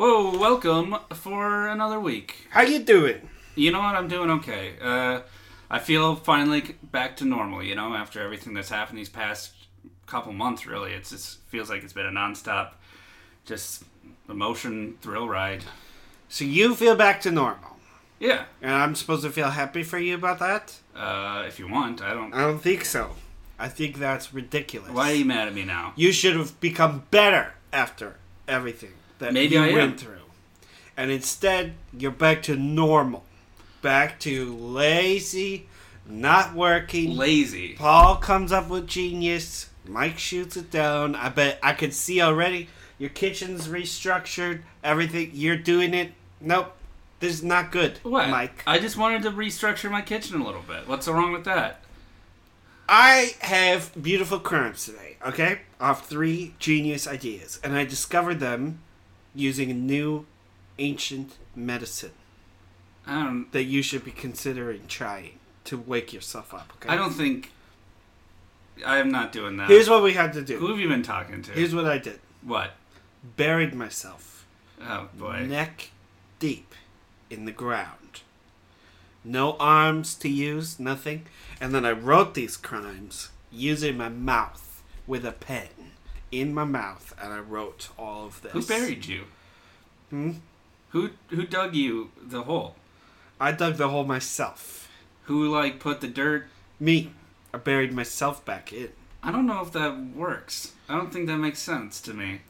Whoa, welcome for another week. How you doing? You know what? I'm doing okay. I feel finally back to normal, you know, after everything that's happened these past couple months, really. It just feels like it's been a nonstop, just emotion thrill ride. So you feel back to normal? Yeah. And I'm supposed to feel happy for you about that? If you want. I don't think so. I think that's ridiculous. Why are you mad at me now? You should have become better after everything that you went through. And instead, you're back to normal. Back to lazy, not working. Lazy. Paul comes up with genius. Mike shoots it down. I bet I could see already. Your kitchen's restructured. Everything. You're doing it. Nope. This is not good, what? Mike. I just wanted to restructure my kitchen a little bit. What's so wrong with that? I have beautiful crumbs today, okay? Off three genius ideas. And I discovered them using a new ancient medicine that you should be considering trying to wake yourself up, okay? I don't think... I am not doing that. Here's what we had to do. Who have you been talking to? Here's what I did. What? Buried myself. Oh, boy. Neck deep in the ground. No arms to use, nothing. And then I wrote these crimes using my mouth with a pen in my mouth, and I wrote all of this. Who buried you? Who dug you the hole? I dug the hole myself. Who, like, put the dirt? Me. I buried myself back in. I don't know if that works. I don't think that makes sense to me.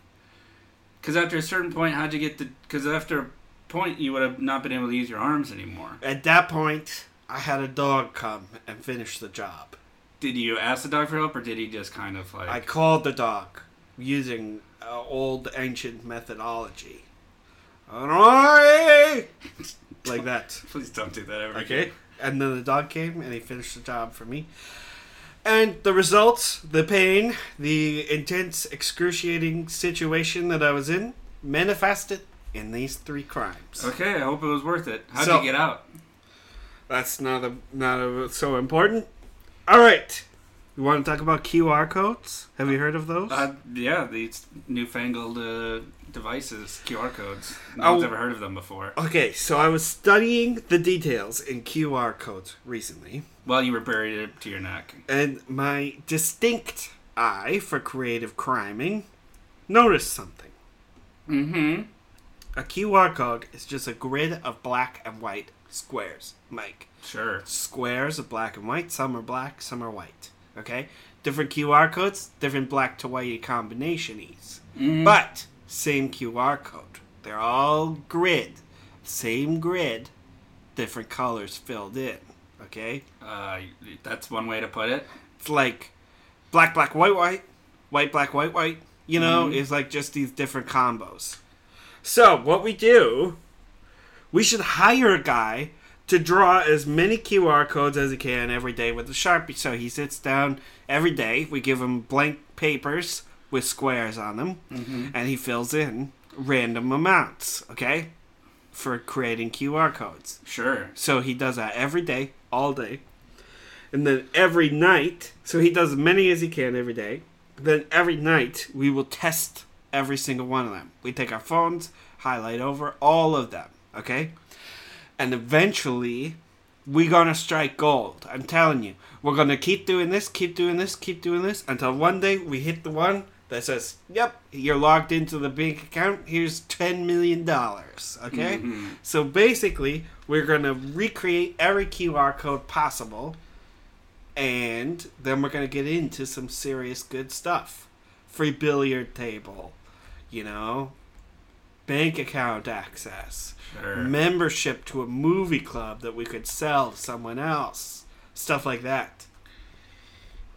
Because after a certain point, how'd you get the... Because after a point, you would have not been able to use your arms anymore. At that point... I had a dog come and finish the job. Did you ask the dog for help, or did he just kind of like... I called the dog using old ancient methodology. Like that. Please don't do that ever again. And then the dog came, and he finished the job for me. And the results, the pain, the intense, excruciating situation that I was in, manifested in these three crimes. Okay, I hope it was worth it. How'd you get out? That's so important. All right. You want to talk about QR codes? Have you heard of those? Yeah, these newfangled devices, QR codes. No one's ever heard of them before. Okay, so I was studying the details in QR codes recently. Well, you were buried up to your neck. And my distinct eye for creative criming noticed something. Mm-hmm. A QR code is just a grid of black and white squares, Mike. Sure. Squares of black and white. Some are black, some are white. Okay? Different QR codes, different black to white combinations. Mm. But, same QR code. They're all grid. Same grid, different colors filled in. Okay? That's one way to put it. It's like black, black, white, white. White, black, white, white. You know, it's like just these different combos. So, what we do... We should hire a guy to draw as many QR codes as he can every day with a Sharpie. So he sits down every day. We give him blank papers with squares on them. Mm-hmm. And he fills in random amounts, okay, for creating QR codes. Sure. So he does that every day, all day. And then every night, so he does as many as he can every day. Then every night, we will test every single one of them. We take our phones, highlight over all of them. Okay? And eventually, we're going to strike gold. I'm telling you. We're going to keep doing this, until one day we hit the one that says, yep, you're logged into the bank account. Here's $10 million. Okay? Mm-hmm. So basically, we're going to recreate every QR code possible, and then we're going to get into some serious good stuff. Free billiard table, you know? Bank account access, sure. Membership to a movie club that we could sell to someone else, stuff like that.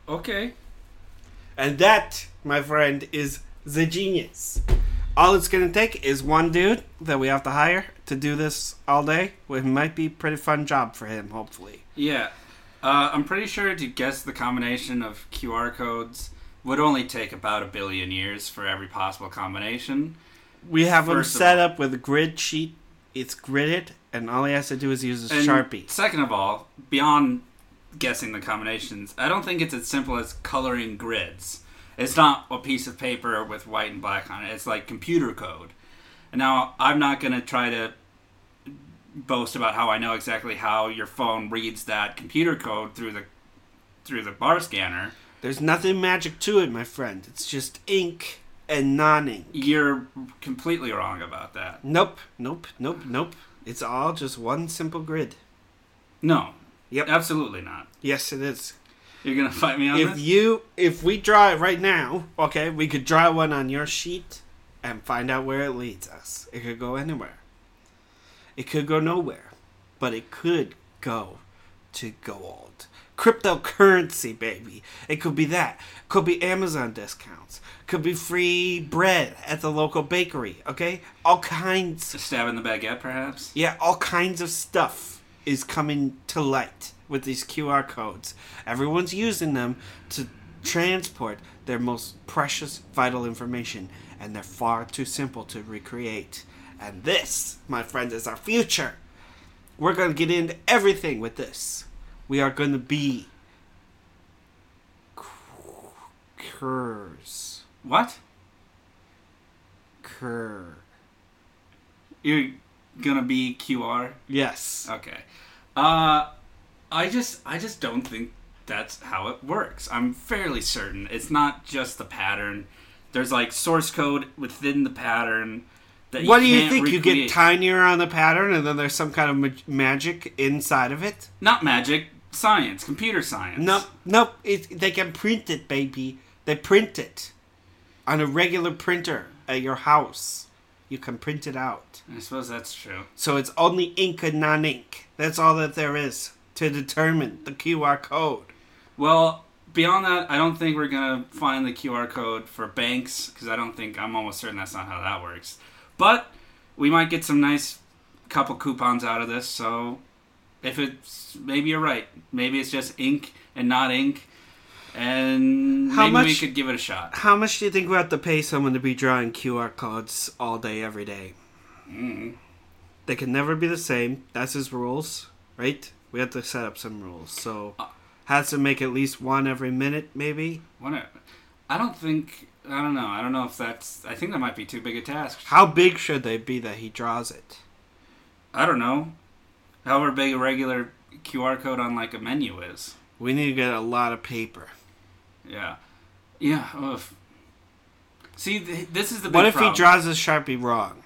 Okay. And that, my friend, is the genius. All it's going to take is one dude that we have to hire to do this all day. It might be a pretty fun job for him, hopefully. Yeah. I'm pretty sure to guess the combination of QR codes would only take about 1 billion years for every possible combination. We have them set up with a grid sheet. It's gridded, and all he has to do is use a Sharpie. Second of all, beyond guessing the combinations, I don't think it's as simple as coloring grids. It's not a piece of paper with white and black on it. It's like computer code. And now I'm not going to try to boast about how I know exactly how your phone reads that computer code through the bar scanner. There's nothing magic to it, my friend. It's just ink and non-ink. You're completely wrong about that. Nope. It's all just one simple grid. No. Yep. Absolutely not. Yes, it is. You're going to fight me on this? If we draw it right now, okay, we could draw one on your sheet and find out where it leads us. It could go anywhere. It could go nowhere. But it could go to gold. Cryptocurrency, baby. It could be that. Could be Amazon discounts. Could be free bread at the local bakery, okay? All kinds. A stab in the baguette, perhaps? Yeah, all kinds of stuff is coming to light with these QR codes. Everyone's using them to transport their most precious vital information, and they're far too simple to recreate. And this, my friends, is our future. We're going to get into everything with this. We are going to be curs. What? Cur. You're going to be QR? Yes. Okay. I just don't think that's how it works. I'm fairly certain it's not just the pattern. There's like source code within the pattern that you can't recreate. What do you think? Recreate. You get tinier on the pattern and then there's some kind of magic inside of it? Not magic. Science. Computer science. Nope. They can print it, baby. They print it. On a regular printer at your house. You can print it out. I suppose that's true. So it's only ink and non-ink. That's all that there is to determine the QR code. Well, beyond that, I don't think we're going to find the QR code for banks, because I'm almost certain that's not how that works. But we might get some nice couple coupons out of this, so maybe you're right. Maybe it's just ink and not ink, and we could give it a shot. How much do you think we have to pay someone to be drawing QR codes all day, every day? Mm. They can never be the same. That's his rules, right? We have to set up some rules, so has to make at least one every minute, maybe. I don't know if that's. I think that might be too big a task. How big should they be that he draws it? I don't know. However big a regular QR code on like a menu is. We need to get a lot of paper. Yeah. Ugh. See, this is the big problem. What if he draws his Sharpie wrong?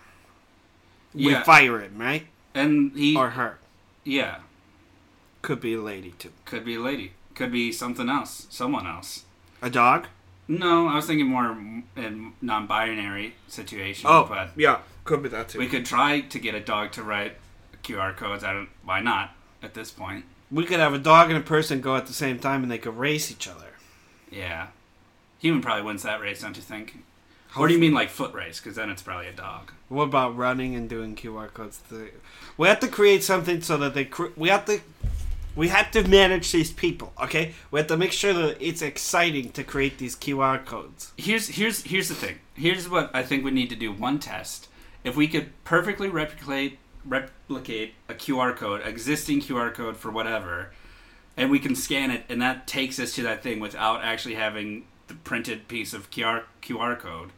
We fire him, right? And he or her. Yeah. Could be a lady, too. Could be a lady. Could be something else. Someone else. A dog? No, I was thinking more in non-binary situation. Oh, but yeah. Could be that, too. We could try to get a dog to write QR codes. Why not at this point? We could have a dog and a person go at the same time and they could race each other. Yeah. Human probably wins that race, don't you think? Hopefully. Or do you mean like foot race? Because then it's probably a dog. What about running and doing QR codes? We have to create something so that we have to manage these people, okay? We have to make sure that it's exciting to create these QR codes. Here's the thing. Here's what I think we need to do. One test. If we could perfectly replicate a QR code, existing QR code for whatever, and we can scan it, and that takes us to that thing without actually having the printed piece of QR code,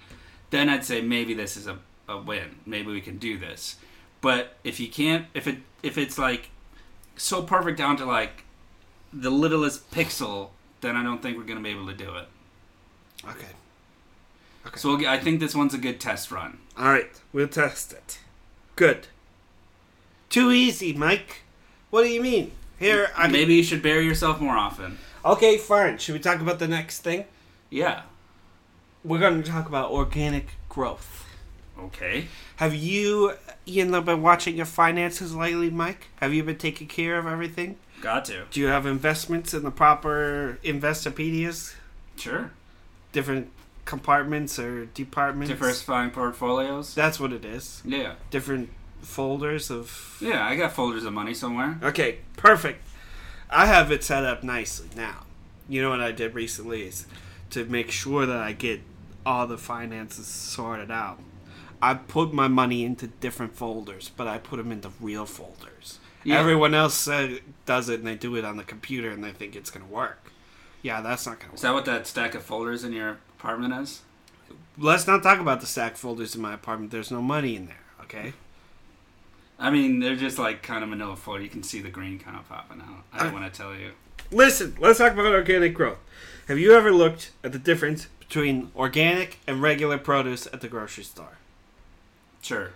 then I'd say maybe this is a win. Maybe we can do this. But if you can't, if it's like so perfect down to like the littlest pixel, then I don't think we're going to be able to do it. Okay. So I think this one's a good test run. All right, we'll test it. Good. Too easy, Mike. What do you mean? Here, maybe you should bury yourself more often. Okay, fine. Should we talk about the next thing? Yeah. We're going to talk about organic growth. Okay. Have you been watching your finances lately, Mike? Have you been taking care of everything? Got to. Do you have investments in the proper investopedias? Sure. Different compartments or departments? Diversifying portfolios? That's what it is. Yeah. Different folders of... Yeah, I got folders of money somewhere. Okay, perfect. I have it set up nicely now. You know what I did recently is to make sure that I get all the finances sorted out. I put my money into different folders, but I put them into real folders. Yeah. Everyone else does it, and they do it on the computer, and they think it's going to work. Yeah, that's not going to work. Is that what that stack of folders in your apartment is? Let's not talk about the stack of folders in my apartment. There's no money in there. okay. I mean, they're just like kind of manila foil. You can see the green kind of popping out. I don't want to tell you. Listen, let's talk about organic growth. Have you ever looked at the difference between organic and regular produce at the grocery store? Sure.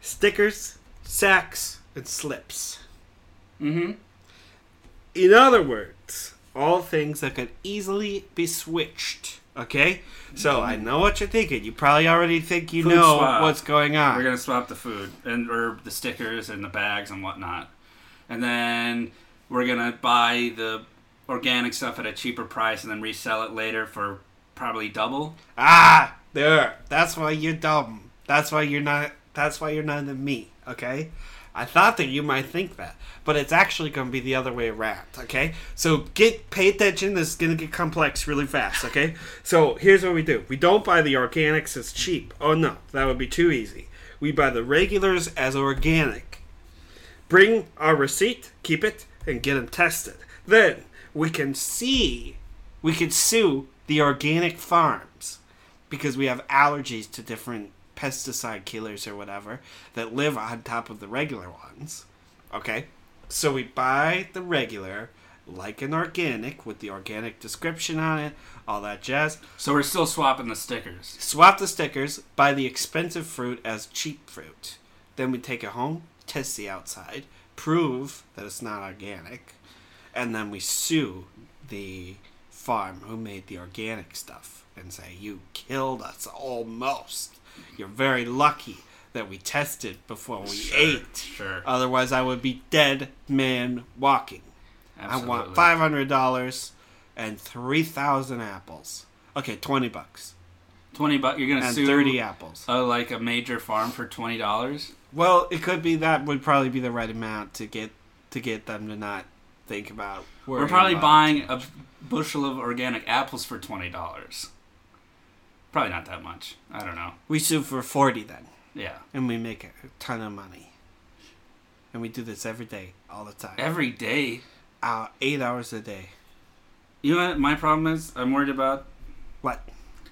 Stickers, sacks, and slips. Mm-hmm. In other words, all things that could easily be switched. Okay? So I know what you're thinking. You probably already think you know what's going on. We're going to swap the food and or the stickers and the bags and whatnot. And then we're going to buy the organic stuff at a cheaper price and then resell it later for probably double. Ah, there. That's why you're dumb. That's why you're not in me, okay? I thought that you might think that, but it's actually going to be the other way around, okay? So pay attention. This is going to get complex really fast, okay? So here's what we do. We don't buy the organics as cheap. Oh, no. That would be too easy. We buy the regulars as organic. Bring our receipt, keep it, and get them tested. Then we can sue the organic farms because we have allergies to different pesticide killers or whatever that live on top of the regular ones. Okay? So we buy the regular like an organic with the organic description on it, all that jazz. So we're still swapping the stickers. Swap the stickers, buy the expensive fruit as cheap fruit. Then we take it home, test the outside, prove that it's not organic, and then we sue the farm who made the organic stuff and say, you killed us almost. You're very lucky that we tested before we ate. Sure. Otherwise, I would be dead man walking. Absolutely. I want $500 and 3,000 apples. Okay, $20. $20. You're gonna sue 30 apples. Oh, like a major farm for $20? Well, it could be that would probably be the right amount to get them to not think about. We're probably buying a bushel of organic apples for $20. Probably not that much. I don't know. We sue for 40 then. Yeah. And we make a ton of money. And we do this every day, all the time. Every day? 8 hours a day. You know what my problem is? I'm worried about? What?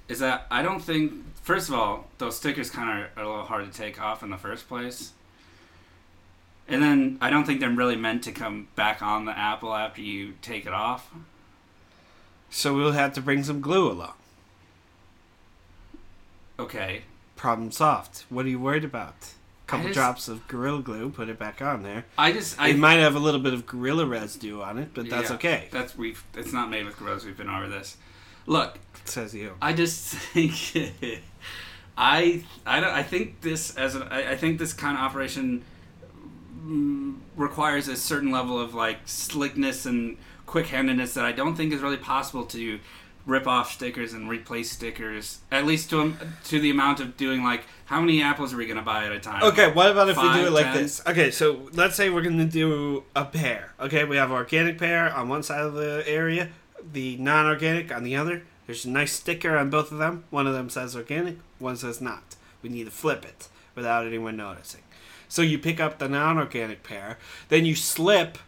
Is that I don't think... First of all, those stickers kind of are a little hard to take off in the first place. And then I don't think they're really meant to come back on the apple after you take it off. So we'll have to bring some glue along. Okay. Problem solved. What are you worried about? Couple drops of Gorilla Glue, put it back on there. It might have a little bit of Gorilla residue on it, but that's okay. It's not made with gorillas. We've been over this. Look. It says you. I just think... I think this kind of operation requires a certain level of like slickness and quick-handedness that I don't think is really possible to rip off stickers and replace stickers, at least to the amount of doing, like, how many apples are we going to buy at a time? Okay, what about if we do it like this? Okay, so let's say we're going to do a pear. Okay, we have organic pear on one side of the area, the non-organic on the other. There's a nice sticker on both of them. One of them says organic, one says not. We need to flip it without anyone noticing. So you pick up the non-organic pear, then you slip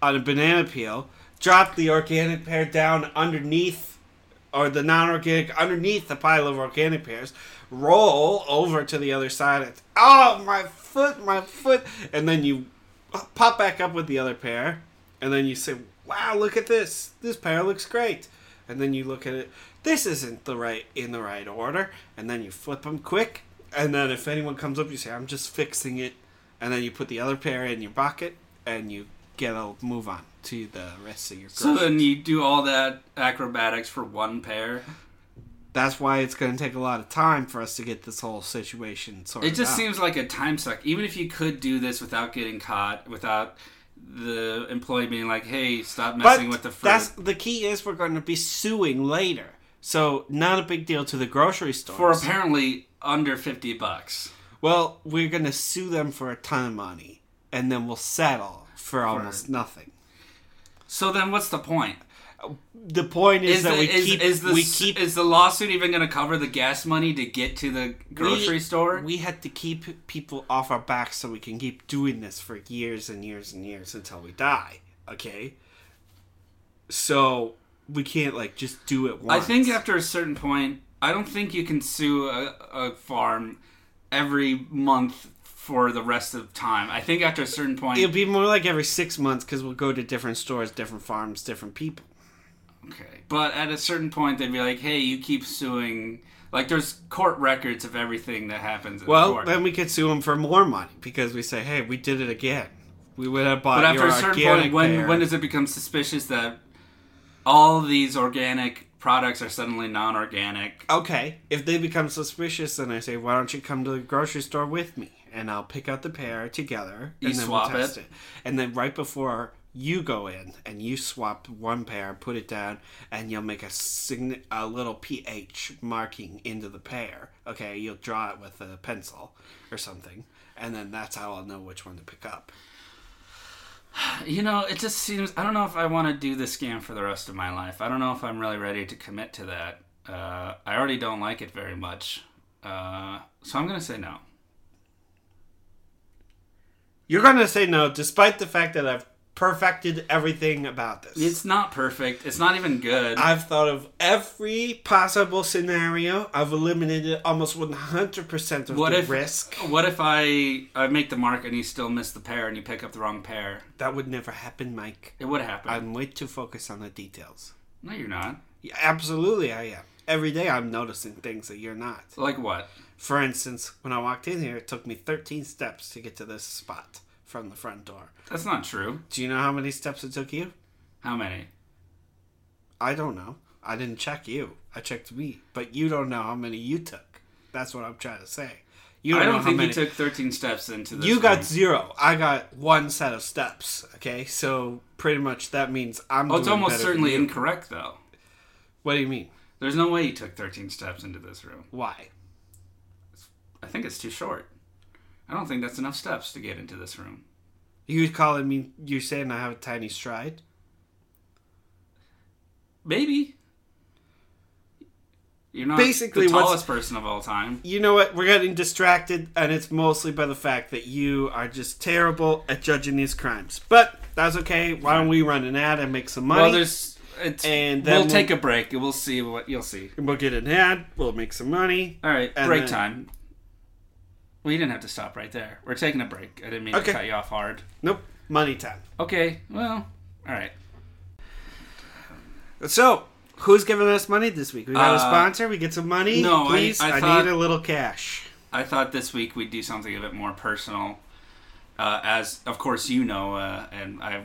on a banana peel, drop the organic pear down underneath, or the non-organic underneath the pile of organic pears, roll over to the other side. And, oh, my foot. And then you pop back up with the other pear, and then you say, wow, look at this. This pear looks great. And then you look at it. This isn't in the right order. And then you flip them quick. And then if anyone comes up, you say, I'm just fixing it. And then you put the other pear in your pocket, and you move on to the rest of your groceries. So then you do all that acrobatics for one pair. That's why it's going to take a lot of time for us to get this whole situation sorted out. It just seems like a time suck. Even if you could do this without getting caught, without the employee being like, hey, stop messing with the fruit. That's, the key is we're going to be suing later. So not a big deal to the grocery store. For apparently under $50. Well, we're going to sue them for a ton of money. And then we'll settle for almost nothing. So then what's the point? The point is that we keep... Is the lawsuit even going to cover the gas money to get to the grocery store? We had to keep people off our backs so we can keep doing this for years and years and years until we die. Okay? So we can't, like, just do it once. I think after a certain point, I don't think you can sue a farm every month for the rest of time. I think after a certain point... It'll be more like every 6 months because we'll go to different stores, different farms, different people. Okay. But at a certain point, they'd be like, hey, you keep suing... Like, there's court records of everything that happens in the court. Well, then we could sue them for more money because we say, hey, we did it again. We would have bought your organic. But after a certain point, when does it become suspicious that all these organic products are suddenly non-organic? Okay. If they become suspicious, then I say, why don't you come to the grocery store with me? And I'll pick out the pair together. And then we'll test it. And then right before... You go in and you swap one pair, put it down, and you'll make a little pH marking into the pair. Okay, you'll draw it with a pencil or something, and then that's how I'll know which one to pick up. You know, it just seems... I don't know if I want to do this scam for the rest of my life. I don't know if I'm really ready to commit to that. I already don't like it very much. So I'm going to say no. You're going to say no, despite the fact that I've perfected everything about this. It's not perfect. It's not even good. I've thought of every possible scenario. I've eliminated almost 100% of the risk. What if I make the mark and you still miss the pair and you pick up the wrong pair? That would never happen, Mike. It would happen. I'm way too focused on the details. No, you're not. Yeah, absolutely, I am. Every day I'm noticing things that you're not. Like what? For instance, when I walked in here, it took me 13 steps to get to this spot. From the front door. That's not true. Do you know how many steps it took you? How many? I don't know. I didn't check you. I checked me. But you don't know how many you took. That's what I'm trying to say. I don't think you took 13 steps into this. You got 0. I got one set of steps. Okay? So pretty much that means I'm doing better. It's almost certainly incorrect, though. What do you mean? There's no way you took 13 steps into this room. Why? I think it's too short. I don't think that's enough steps to get into this room. You're saying I have a tiny stride? Maybe. You're not basically the tallest person of all time. You know what? We're getting distracted, and it's mostly by the fact that you are just terrible at judging these crimes. But that's okay. Why don't we run an ad and make some money? Well, we'll take a break, and we'll see what you'll see. We'll get an ad. We'll make some money. All right, break time. Well, you didn't have to stop right there. We're taking a break. I didn't mean to cut you off hard. Nope. Money time. Okay. Well, all right. So, who's giving us money this week? We got a sponsor. We get some money. No, please. I need a little cash. I thought this week we'd do something a bit more personal. As, of course, you know,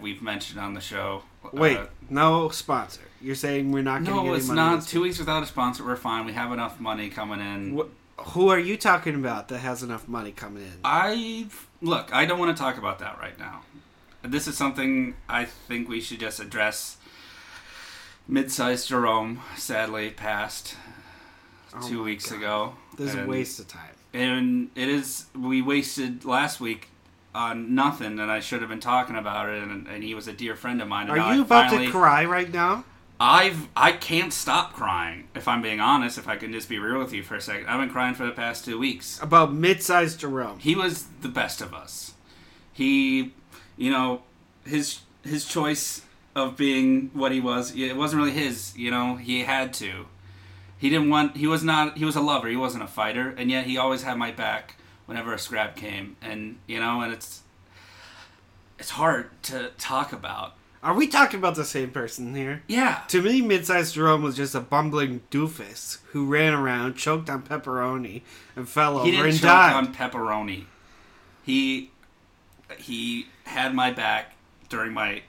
we've mentioned on the show. Wait, no sponsor. You're saying we're not going to get any money? No, it's not. 2 weeks without a sponsor, we're fine. We have enough money coming in. Who are you talking about that has enough money coming in? I don't want to talk about that right now. This is something I think we should just address. Mid-sized Jerome, sadly, passed 2 weeks ago. This is a waste of time. And it is. We wasted last week on nothing, and I should have been talking about it, and he was a dear friend of mine. Are you about to cry right now? I can't stop crying, if I'm being honest, if I can just be real with you for a second. I've been crying for the past 2 weeks. About mid-sized Jerome. He was the best of us. He, you know, his choice of being what he was, it wasn't really his, you know, he had to. He was a lover, he wasn't a fighter, and yet he always had my back whenever a scrap came, and, you know, and it's hard to talk about. Are we talking about the same person here? Yeah. To me, mid-sized Jerome was just a bumbling doofus who ran around, choked on pepperoni, and fell over and died. He didn't choke on pepperoni. He had my back during my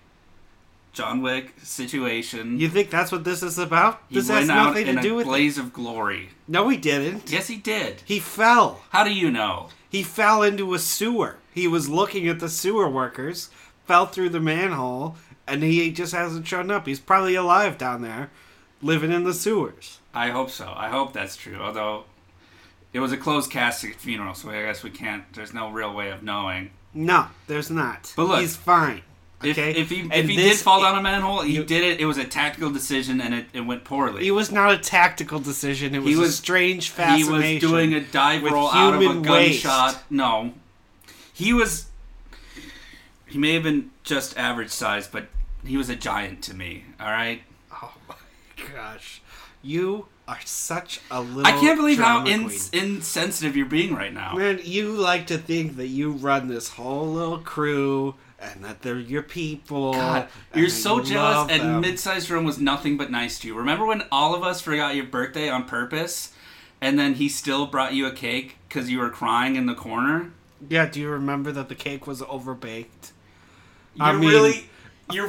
John Wick situation. You think that's what this is about? This has nothing to do with it. He went out in a blaze of glory. No, he didn't. Yes, he did. He fell. How do you know? He fell into a sewer. He was looking at the sewer workers, fell through the manhole... And he just hasn't shown up. He's probably alive down there, living in the sewers. I hope so. I hope that's true. Although, it was a closed casket funeral, so I guess we can't... There's no real way of knowing. No, there's not. But look... He's fine. Okay? If he did fall down a manhole, he did it. It was a tactical decision, and it went poorly. It was not a tactical decision. It was a strange fascination. He was doing a dive roll out of a gunshot. No. He was... He may have been just average size, but... He was a giant to me, all right? Oh, my gosh. You are such a little... I can't believe how insensitive you're being right now. Man, you like to think that you run this whole little crew... and that they're your people. God, you're so jealous, and Mid-Sized Room was nothing but nice to you. Remember when all of us forgot your birthday on purpose, and then he still brought you a cake because you were crying in the corner? Yeah, do you remember that the cake was overbaked? You're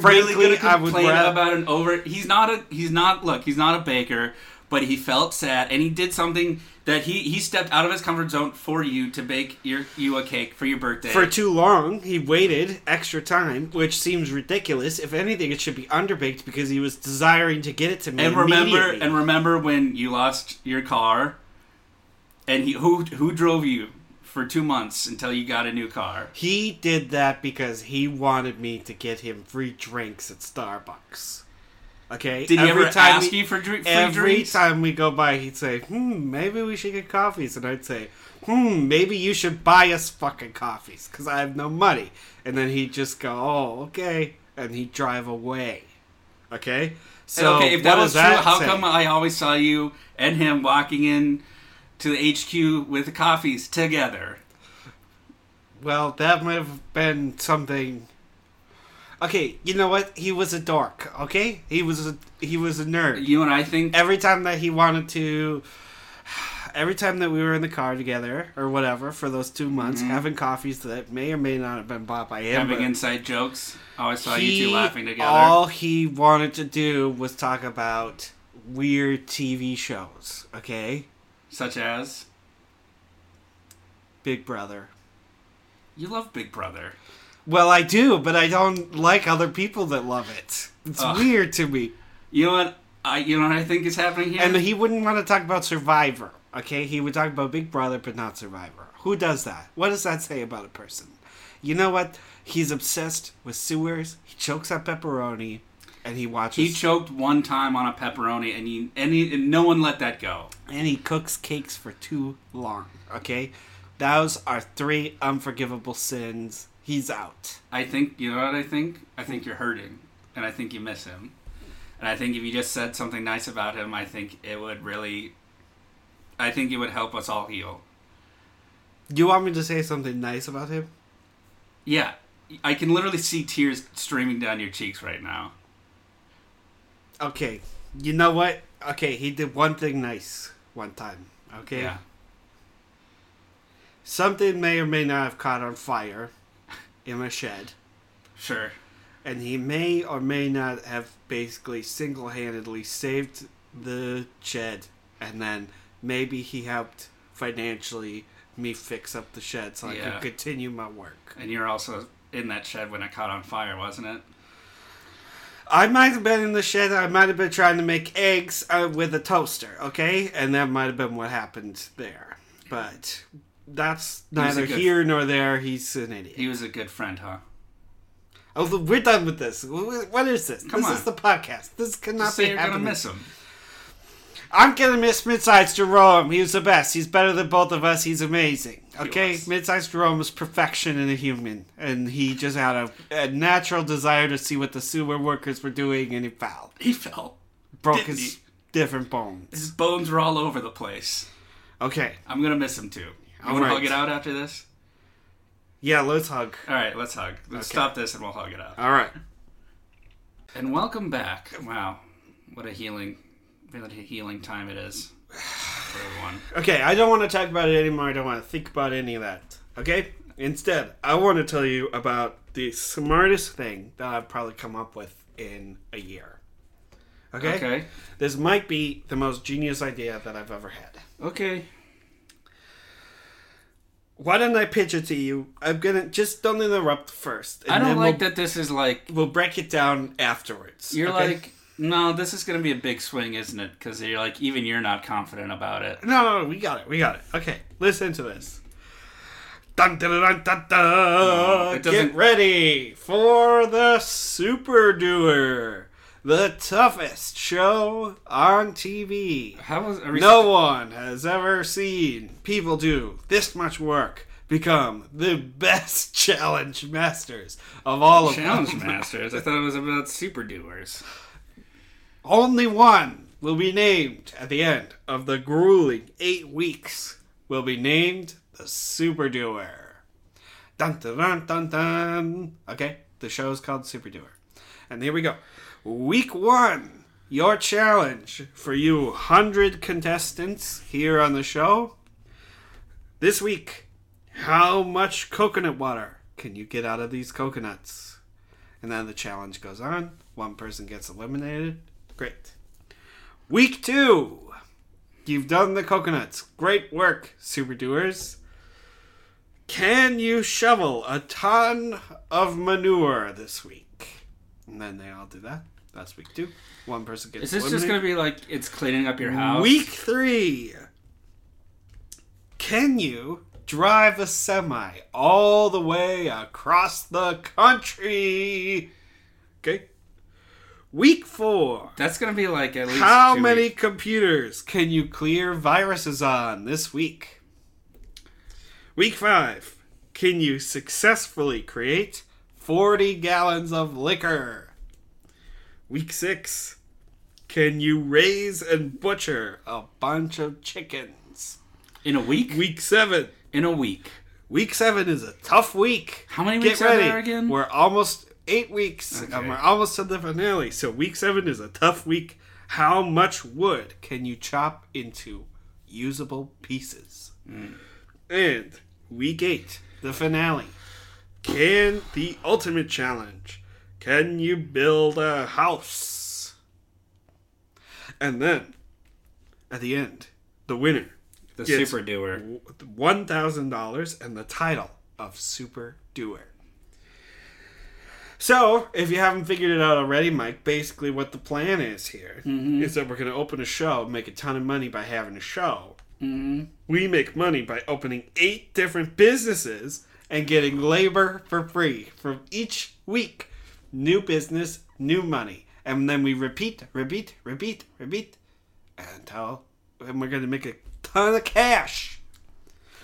really gonna complain about an over... He's not a baker, but he felt sad, and he did something... that he stepped out of his comfort zone for you to bake you a cake for your birthday. For too long, he waited extra time, which seems ridiculous. If anything, it should be underbaked because he was desiring to get it to me immediately. And remember when you lost your car, and who drove you for 2 months until you got a new car? He did that because he wanted me to get him free drinks at Starbucks. Okay. Did he ever ask you for free drinks? Every time we go by, he'd say, maybe we should get coffees. And I'd say, maybe you should buy us fucking coffees because I have no money. And then he'd just go, oh, okay. And he'd drive away. Okay? So, if that was true, how come I always saw you and him walking in to the HQ with the coffees together? Well, that might have been something... Okay, you know what? He was a dork, okay? He was a nerd. You and I think... Every time that we were in the car together, or whatever, for those 2 months, having coffees that may or may not have been bought by him. Having inside jokes. Oh, I saw you two laughing together. All he wanted to do was talk about weird TV shows, okay? Such as? Big Brother. You love Big Brother. Well, I do, but I don't like other people that love it. It's weird to me. You know what I think is happening here? And he wouldn't want to talk about Survivor, okay? He would talk about Big Brother, but not Survivor. Who does that? What does that say about a person? You know what? He's obsessed with sewers. He chokes on pepperoni, and he watches... He choked one time on a pepperoni, and no one let that go. And he cooks cakes for too long, okay? Those are 3 unforgivable sins... He's out. I think you're hurting, and I think you miss him. And I think if you just said something nice about him, I think it would help us all heal. You want me to say something nice about him? Yeah. I can literally see tears streaming down your cheeks right now. Okay. You know what? Okay, he did one thing nice one time. Okay? Yeah. Something may or may not have caught on fire. In a shed. Sure. And he may or may not have basically single-handedly saved the shed, and then maybe he helped financially me fix up the shed so I could continue my work. And you're also in that shed when it caught on fire, wasn't it? I might have been in the shed. I might have been trying to make eggs with a toaster, okay? And that might have been what happened there. But... that's neither here nor there. He's an idiot. He was a good friend, huh? Oh, we're done with this. What is this? Come on. This is the podcast. This cannot just be happening. You're going to miss him. I'm going to miss Mid-Sized Jerome. He was the best. He's better than both of us. He's amazing. Okay? Mid-Sized Jerome was perfection in a human. And he just had a natural desire to see what the sewer workers were doing, and he fell. He fell. Broke his different bones. His bones were all over the place. Okay. I'm going to miss him, too. You want to hug it out after this? Yeah, let's hug. All right, let's hug. Let's stop this and we'll hug it out. All right. And welcome back. Wow. What a healing time it is for everyone. Okay, I don't want to talk about it anymore. I don't want to think about any of that. Okay? Instead, I want to tell you about the smartest thing that I've probably come up with in a year. Okay? This might be the most genius idea that I've ever had. Okay. Why don't I pitch it to you? I'm going to... just don't interrupt first. I don't like that this is like... we'll break it down afterwards. You're like, no, this is going to be a big swing, isn't it? Because you're like, even you're not confident about it. No, we got it. Okay, listen to this. Dun, dun, dun, dun, dun. No, get ready for the Super Doer. The toughest show on TV. No one has ever seen people do this much work become the best challenge masters of all of them. Challenge masters? I thought it was about super doers. Only one will be named at the end of the grueling 8 weeks, will be named the Super Doer. Dun dun dun dun dun. Okay, the show is called Super Doer. And here we go. Week 1, your challenge for you 100 contestants here on the show. This week, how much coconut water can you get out of these coconuts? And then the challenge goes on. One person gets eliminated. Great. Week 2, you've done the coconuts. Great work, Super Doers. Can you shovel a ton of manure this week? And then they all do that. That's week 2. One person gets eliminated. Is this just going to be like it's cleaning up your house? Week 3, can you drive a semi all the way across the country? Okay. Week 4. That's going to be like at least how many computers can you clear viruses on this week? Week 5. Can you successfully create 40 gallons of liquor? Week 6. Can you raise and butcher a bunch of chickens? In a week? Week 7. In a week. Week 7 is a tough week. How many weeks are there again? We're almost 8 weeks, okay. And we're almost to the finale. So week 7 is a tough week. How much wood can you chop into usable pieces? Mm. And week 8, the finale. Can the ultimate challenge? Can you build a house? And then, at the end, the winner, the Super Doer, $1,000 and the title of Super Doer. So, if you haven't figured it out already, Mike, basically what the plan is here is that we're going to open a show, make a ton of money by having a show. Mm-hmm. We make money by opening 8 different businesses and getting labor for free from each week. New business, new money. And then we repeat and we're going to make a ton of cash.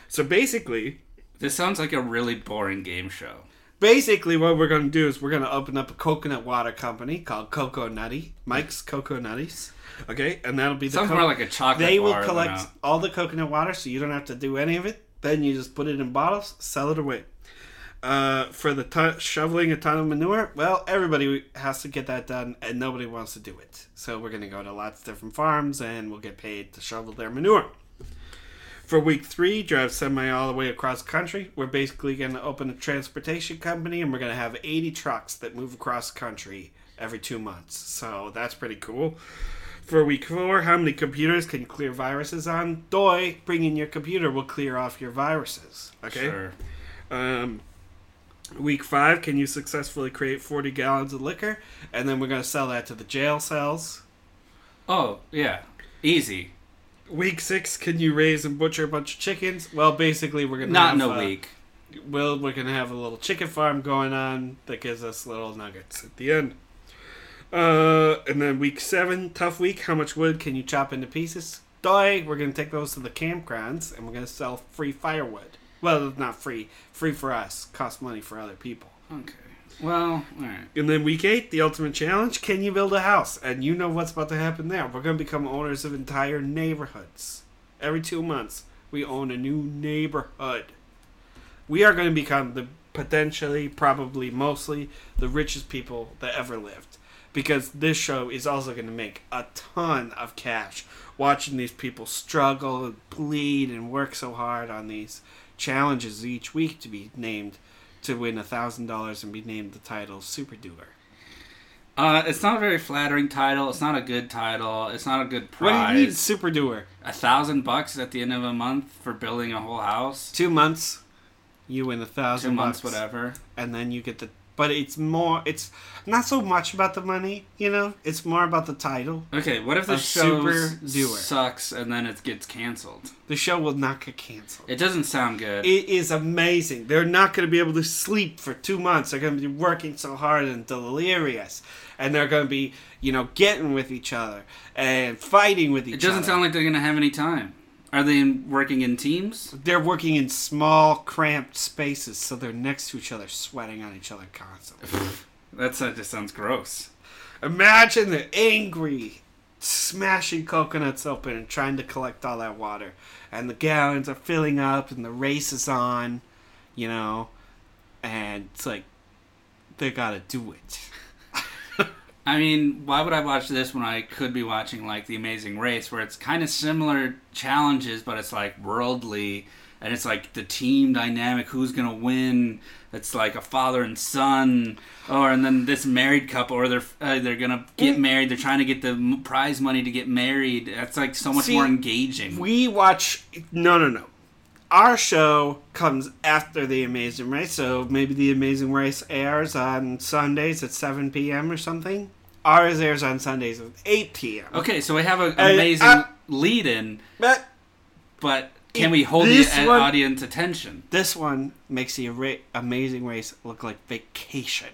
So basically, this sounds like a really boring game show. Basically, what we're going to do is we're going to open up a coconut water company called Coco Nutty. Mike's Coco Nutties. Okay? And that'll be the... Sounds more like a chocolate They will collect all the coconut water so you don't have to do any of it. Then you just put it in bottles, sell it away. For the shoveling a ton of manure, well, everybody has to get that done and nobody wants to do it. So we're going to go to lots of different farms and we'll get paid to shovel their manure. For week 3, drive semi all the way across the country. We're basically going to open a transportation company, and we're going to have 80 trucks that move across the country every 2 months. So that's pretty cool. For week 4, how many computers can you clear viruses on? Doi, bring in your computer. We'll clear off your viruses. Okay? Sure. Week 5, can you successfully create 40 gallons of liquor? And then we're going to sell that to the jail cells. Oh, yeah. Easy. Week 6, can you raise and butcher a bunch of chickens? Well, basically, we're going to have... Not in a week. Well, we're going to have a little chicken farm going on that gives us little nuggets at the end. And then week 7, tough week. How much wood can you chop into pieces? Doi, we're going to take those to the campgrounds, and we're going to sell free firewood. Well, not free. Free for us. Costs money for other people. Okay. Well, all right. And then week 8, the ultimate challenge, can you build a house? And you know what's about to happen there. We're going to become owners of entire neighborhoods. Every 2 months, we own a new neighborhood. We are going to become the potentially, probably, mostly the richest people that ever lived. Because this show is also going to make a ton of cash watching these people struggle and bleed and work so hard on these challenges each week to be named to win $1,000 and be named the title Super Doer. It's not a very flattering title. It's not a good title. It's not a good prize. What do you mean, Super Doer? $1,000 at the end of a month for building a whole house. 2 months, you win $1,000. 2 months, whatever. And then you get the... But it's more... It's not so much about the money, you know? It's more about the title. Okay, what if the show sucks and then it gets canceled? The show will not get canceled. It doesn't sound good. It is amazing. They're not going to be able to sleep for 2 months. They're going to be working so hard and delirious. And they're going to be, you know, getting with each other and fighting with each other. It doesn't sound like they're going to have any time. Are they working in teams? They're working in small, cramped spaces, so they're next to each other, sweating on each other constantly. That just sounds gross. Imagine the angry smashing coconuts open and trying to collect all that water. And the gallons are filling up and the race is on, you know. And it's like, they gotta do it. I mean, why would I watch this when I could be watching, like, The Amazing Race, where it's kind of similar challenges, but it's, like, worldly, and it's, like, the team dynamic, who's gonna win, it's, like, a father and son, or, and then this married couple, or they're gonna get married, they're trying to get the prize money to get married, that's, like, so much more engaging. We watch... No. Our show comes after The Amazing Race, so maybe The Amazing Race airs on Sundays at 7 p.m. or something. Ours airs on Sundays at 8 p.m. Okay, so we have an amazing lead-in, but can we hold the audience attention? This one makes The Amazing Race look like vacation.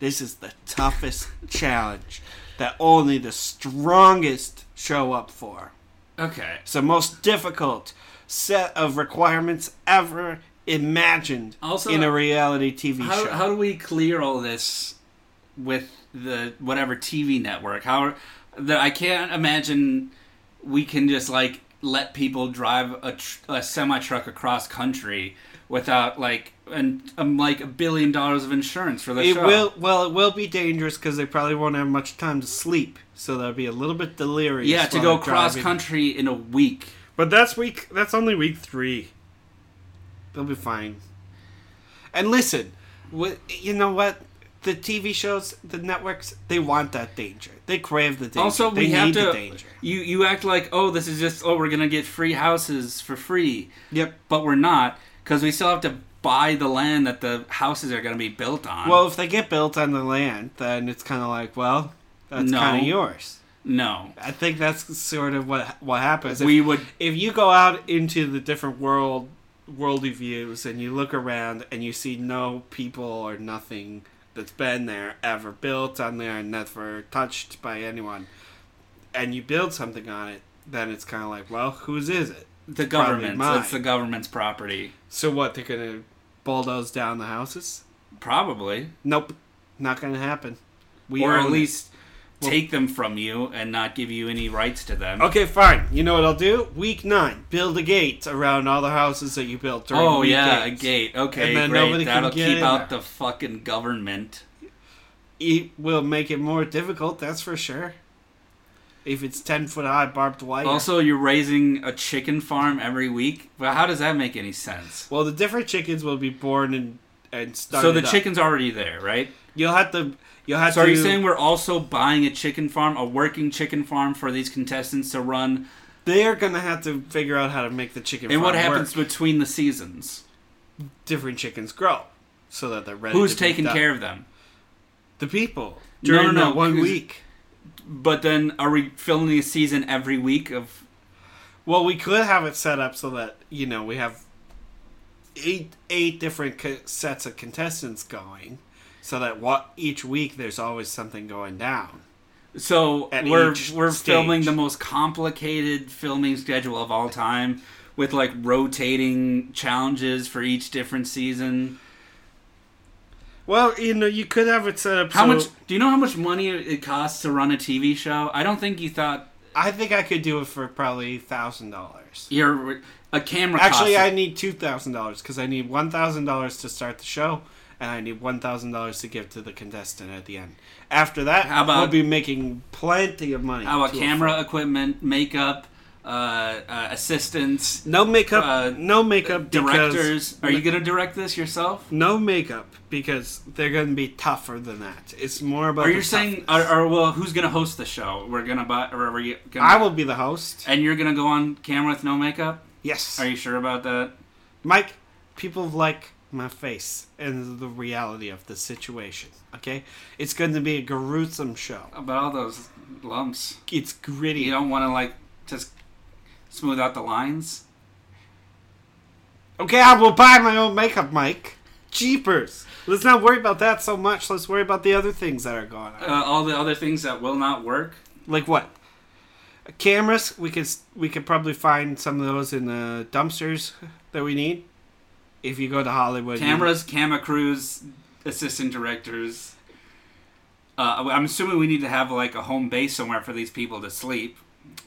This is the toughest challenge that only the strongest show up for. Okay. It's the most difficult set of requirements ever imagined also, in a reality TV show. How do we clear all this with the whatever TV network? I can't imagine we can just like let people drive a semi truck across country without like like $1 billion of insurance for the show. It will be dangerous because they probably won't have much time to sleep, so they'll be a little bit delirious. Yeah, to go cross country in a week. But that's only week 3. They'll be fine. And listen, you know what? The TV shows, the networks, they want that danger. They crave the danger. Also, we have to, the danger. You act like, this is just, we're going to get free houses for free. Yep. But we're not, because we still have to buy the land that the houses are going to be built on. Well, if they get built on the land, then it's kind of like, well, that's kind of yours. No. I think that's sort of what happens. If you go out into the different worldy views and you look around and you see no people or nothing that's been there, ever built on there and never touched by anyone, and you build something on it, then it's kind of like, well, whose is it? The government's. It's the government's property. So what, they're going to bulldoze down the houses? Probably. Nope. Not going to happen. Or at least... take them from you and not give you any rights to them. Okay, fine. You know what I'll do? Week 9, build a gate around all the houses that you built during week 8. A gate. Okay, and then great. That'll keep out the fucking government. It will make it more difficult, that's for sure. If it's 10-foot-high barbed wire. Also, you're raising a chicken farm every week? Well, how does that make any sense? Well, the different chickens will be born and started up. So the chicken's already there, right? You'll have to. So are you saying we're also buying a chicken farm, a working chicken farm for these contestants to run? They're gonna have to figure out how to make the chicken farm work. And what happens between the seasons? Different chickens grow, so that they're ready. Who's taking care of them? The people during that 1 week. But then, are we filming a season every week of? Well, we could have it set up so that we have eight different sets of contestants going. So that each week there's always something going down. So we're filming the most complicated filming schedule of all time with like rotating challenges for each different season. Well, you could have it set up. Do you know how much money it costs to run a TV show? I don't think you thought. I think I could do it for probably $1,000. You're a camera. Actually, I need $2,000 because I need $1,000 to start the show. And I need $1,000 to give to the contestant at the end. After that, we'll be making plenty of money. How about camera equipment, makeup, assistants? No makeup. Directors. Are you going to direct this yourself? No makeup, because they're going to be tougher than that. It's more about. Are you saying? Well, who's going to host the show? We're going to buy. I will be the host. And you're going to go on camera with no makeup? Yes. Are you sure about that, Mike? People like my face and the reality of the situation. Okay, it's going to be a gruesome show. About all those lumps, it's gritty. You don't want to like just smooth out the lines. Okay, I will buy my own makeup, Mike. Jeepers! Let's not worry about that so much. Let's worry about the other things that are going on. All the other things that will not work. Like what? Cameras. We could probably find some of those in the dumpsters that we need. If you go to Hollywood... Cameras, camera crews, assistant directors. I'm assuming we need to have like a home base somewhere for these people to sleep.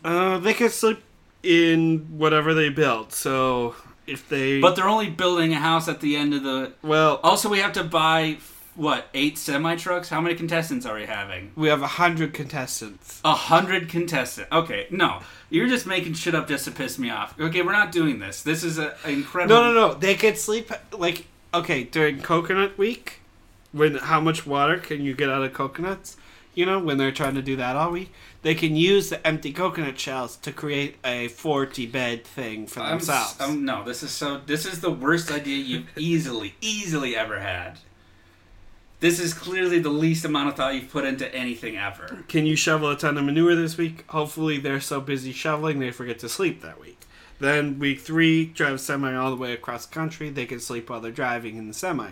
They can sleep in whatever they built, so if they... But they're only building a house at the end of the... Well... Also, we have to buy, what, 8 semi-trucks? How many contestants are we having? We have 100 contestants. 100 contestants. Okay, no. You're just making shit up just to piss me off. Okay, we're not doing this. This is an incredible... No. They can sleep, like, okay, during Coconut Week, when how much water can you get out of coconuts? You know, when they're trying to do that all week, they can use the empty coconut shells to create a 40-bed thing for themselves. No, this is the worst idea you've easily ever had. This is clearly the least amount of thought you've put into anything ever. Can you shovel a ton of manure this week? Hopefully they're so busy shoveling they forget to sleep that week. Then week 3, drive semi all the way across the country. They can sleep while they're driving in the semi.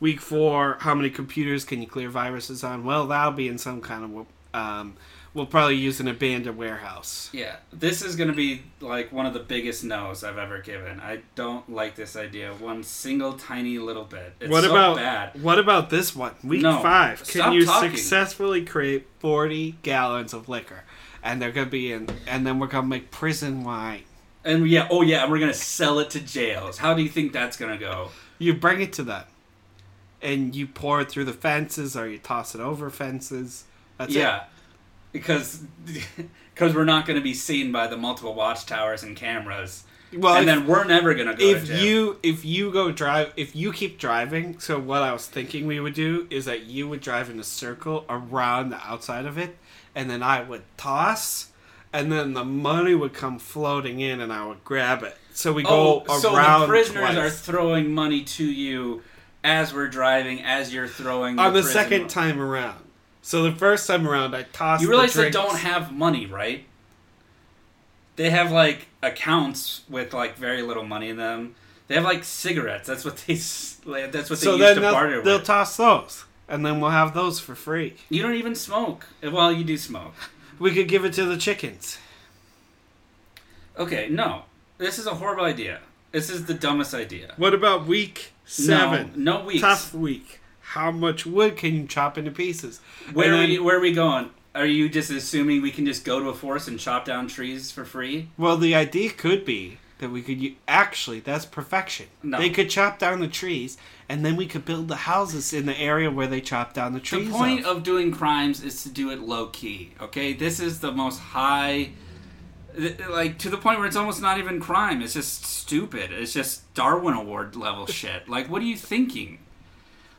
Week 4, how many computers can you clear viruses on? Well, that'll be in some kind of... we'll probably use an abandoned warehouse. Yeah, this is going to be like one of the biggest no's I've ever given. I don't like this idea one single tiny little bit. It's bad. What about this one? Week 5, can you successfully create 40 gallons of liquor? And they're going to be in... And then we're going to make prison wine. And we're going to sell it to jails. How do you think that's going to go? You bring it to them. And you pour it through the fences, or you toss it over fences. That's it. Because we're not going to be seen by the multiple watchtowers and cameras. Well, then we're never going to go to jail. If you keep driving, so what I was thinking we would do is that you would drive in a circle around the outside of it, and then I would toss, and then the money would come floating in, and I would grab it. So we go around. So the prisoners are throwing money to you. As we're driving, as you're throwing the second time around. So the first time around, I tossed the drinks. You realize they don't have money, right? They have, like, accounts with, like, very little money in them. They have, like, cigarettes. That's what they used to barter with. They'll toss those. And then we'll have those for free. You don't even smoke. Well, you do smoke. We could give it to the chickens. Okay, no. This is a horrible idea. This is the dumbest idea. What about week... 7. No weeks. Tough week. How much wood can you chop into pieces? Where are we going? Are you just assuming we can just go to a forest and chop down trees for free? Well, the idea could be that we could... Actually, that's perfection. No. They could chop down the trees, and then we could build the houses in the area where they chop down the trees. The point of doing crimes is to do it low-key, okay? This is the most high... Like, to the point where it's almost not even crime. It's just stupid. It's just Darwin Award level shit. Like, what are you thinking?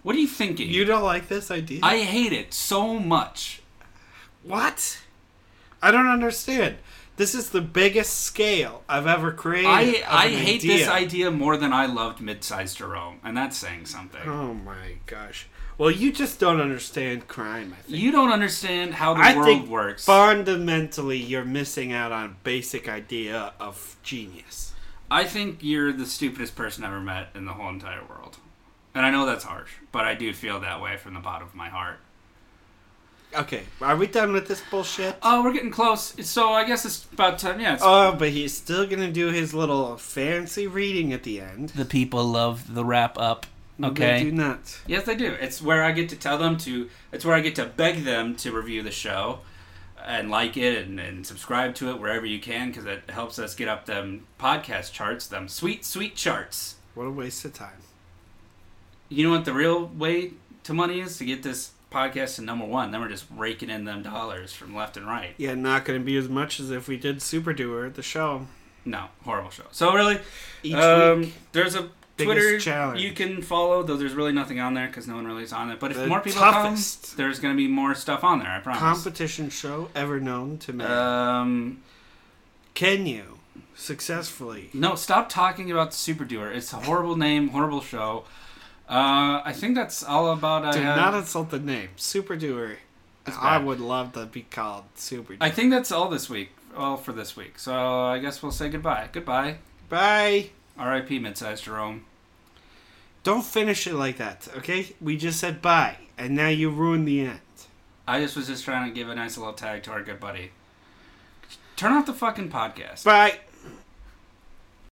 What are you thinking? You don't like this idea? I hate it so much. What? I don't understand. This is the biggest scale I've ever created. I hate this idea more than I loved Mid-Sized Jerome. And that's saying something. Oh my gosh. Well, you just don't understand crime, I think. You don't understand how the world works. Fundamentally, you're missing out on a basic idea of genius. I think you're the stupidest person I've ever met in the whole entire world. And I know that's harsh, but I do feel that way from the bottom of my heart. Okay, are we done with this bullshit? Oh, we're getting close. So I guess it's about time, yeah. But he's still going to do his little fancy reading at the end. The people love the wrap-up. Okay. They do not. Yes, they do. It's where I get to beg them to review the show and like it and subscribe to it wherever you can, because it helps us get up them podcast charts, them sweet, sweet charts. What a waste of time. You know what the real way to money is? To get this podcast to #1. Then we're just raking in them dollars from left and right. Yeah, not going to be as much as if we did Super Doer, the show. No, horrible show. So really, each week there's a Twitter challenge you can follow, though there's really nothing on there because no one really is on it. But if more people come, there's going to be more stuff on there, I promise. Competition show ever known to me. Can you successfully... No, stop talking about Super Doer. It's a horrible name, horrible show. I think that's all about... Do not insult the name. Super Doer. I would love to be called Super Doer. I think that's all this week. All for this week. So I guess we'll say goodbye. Goodbye. Bye. R.I.P. Mid-Sized Jerome. Don't finish it like that, okay? We just said bye, and now you ruined the end. I was just trying to give a nice little tag to our good buddy. Turn off the fucking podcast. Bye.